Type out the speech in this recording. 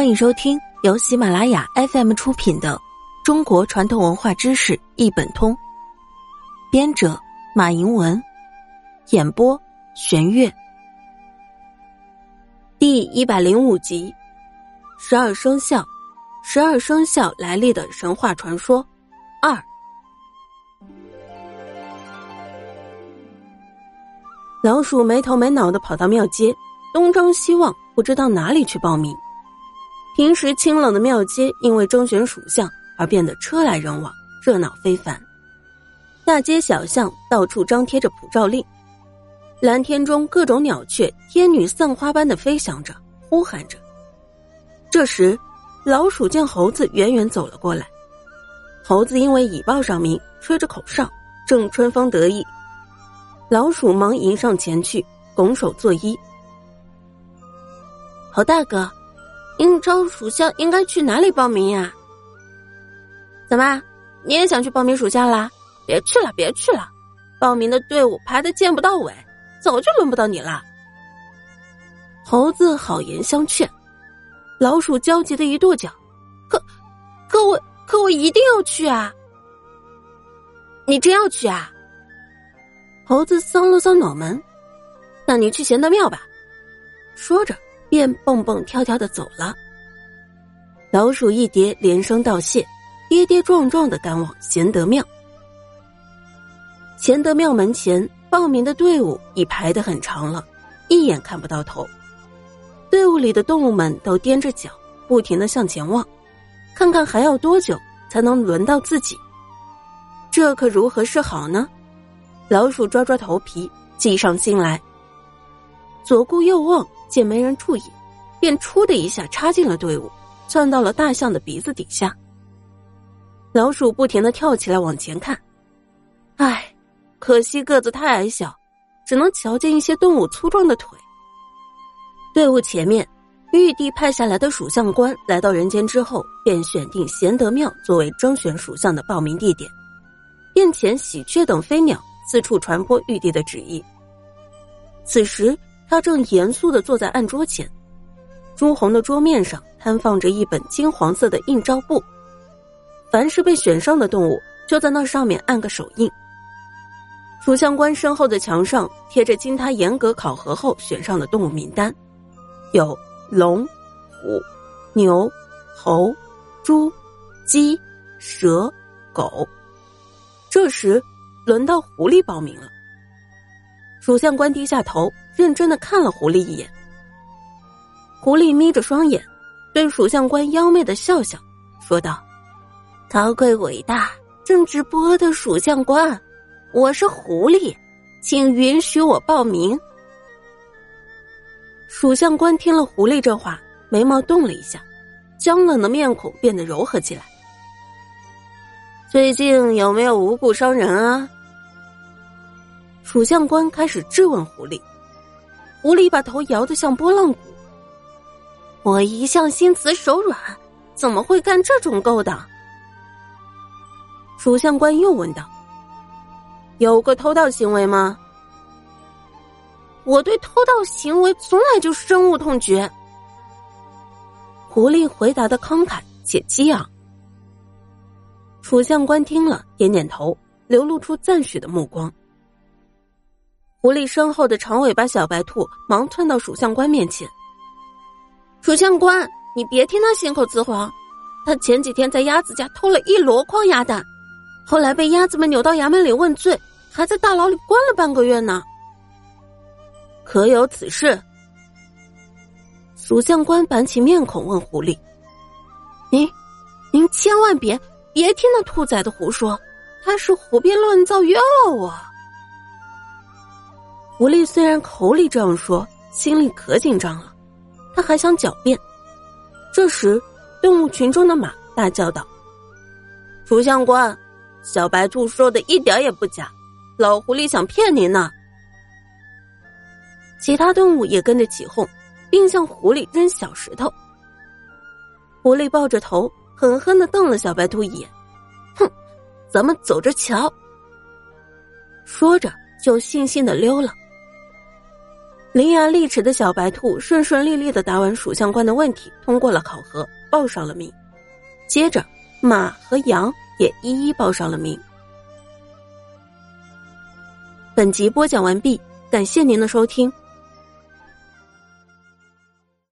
欢迎收听由喜马拉雅 FM 出品的《中国传统文化知识一本通》，编者马迎文，演播玄月。第105集，十二生肖，十二生肖来历的神话传说2。老鼠没头没脑地跑到庙街，东张西望，不知道哪里去报名。平时清冷的庙街因为征选属相而变得车来人往，热闹非凡。大街小巷到处张贴着普照令，蓝天中各种鸟雀天女散花般的飞翔着，呼喊着。这时老鼠见猴子远远走了过来，猴子因为已报上名，吹着口哨，正春风得意。老鼠忙迎上前去，拱手作揖：“猴大哥，应招属相应该去哪里报名呀？”“怎么，你也想去报名属相啦？别去了，别去了！报名的队伍排得见不到尾，早就轮不到你了。”猴子好言相劝，老鼠焦急的一跺脚：“可我一定要去啊！”“你真要去啊？”猴子搔了搔脑门：“那你去贤德庙吧。”说着便蹦蹦跳跳地走了。老鼠一叠连声道谢，跌跌撞撞地赶往贤德庙。贤德庙门前报名的队伍已排得很长了，一眼看不到头。队伍里的动物们都踮着脚，不停地向前望，看看还要多久才能轮到自己。这可如何是好呢？老鼠抓抓头皮，计上心来。左顾右望，见没人注意，便出的一下插进了队伍，窜到了大象的鼻子底下。老鼠不停地跳起来往前看，唉，可惜个子太矮小，只能瞧见一些动物粗壮的腿。队伍前面，玉帝派下来的属相官来到人间之后，便选定贤德庙作为征选属相的报名地点。殿前喜鹊等飞鸟四处传播玉帝的旨意。此时他正严肃地坐在案桌前，朱红的桌面上摊放着一本金黄色的印章布，凡是被选上的动物就在那上面按个手印。属相官身后的墙上贴着经他严格考核后选上的动物名单，有龙、虎、牛、猴、猪、鸡、蛇、狗。这时轮到狐狸报名了。属相官低下头，认真地看了狐狸一眼。狐狸眯着双眼，对属相官妖媚的笑笑，说道：“高贵伟大、正直不阿的属相官，我是狐狸，请允许我报名。”属相官听了狐狸这话，眉毛动了一下，僵冷的面孔变得柔和起来。“最近有没有无故伤人啊？”属相官开始质问狐狸，狐狸把头摇得像拨浪鼓：“我一向心慈手软，怎么会干这种勾当？”属相官又问道：“有个偷盗行为吗？”“我对偷盗行为从来就深恶痛绝。”狐狸回答得慷慨且激昂。属相官听了点点头，流露出赞许的目光。狐狸身后的长尾巴小白兔忙窜到属相官面前：“属相官，你别听他信口雌黄，他前几天在鸭子家偷了一箩筐鸭蛋，后来被鸭子们扭到衙门里问罪，还在大牢里关了半个月呢。可有此事？”属相官板起面孔问狐狸：“您千万别听那兔崽子胡说，他是胡编乱造冤枉我。”狐狸虽然口里这样说，心里可紧张了，他还想狡辩。这时动物群中的马大叫道：“属相官，小白兔说的一点也不假，老狐狸想骗您呢。”其他动物也跟着起哄，并向狐狸扔小石头。狐狸抱着头狠狠地瞪了小白兔一眼：“哼，咱们走着瞧。”说着就悻悻地溜了。伶牙俐齿的小白兔顺顺利利地答完属相关的问题，通过了考核，报上了名。接着，马和羊也一一报上了名。本集播讲完毕，感谢您的收听。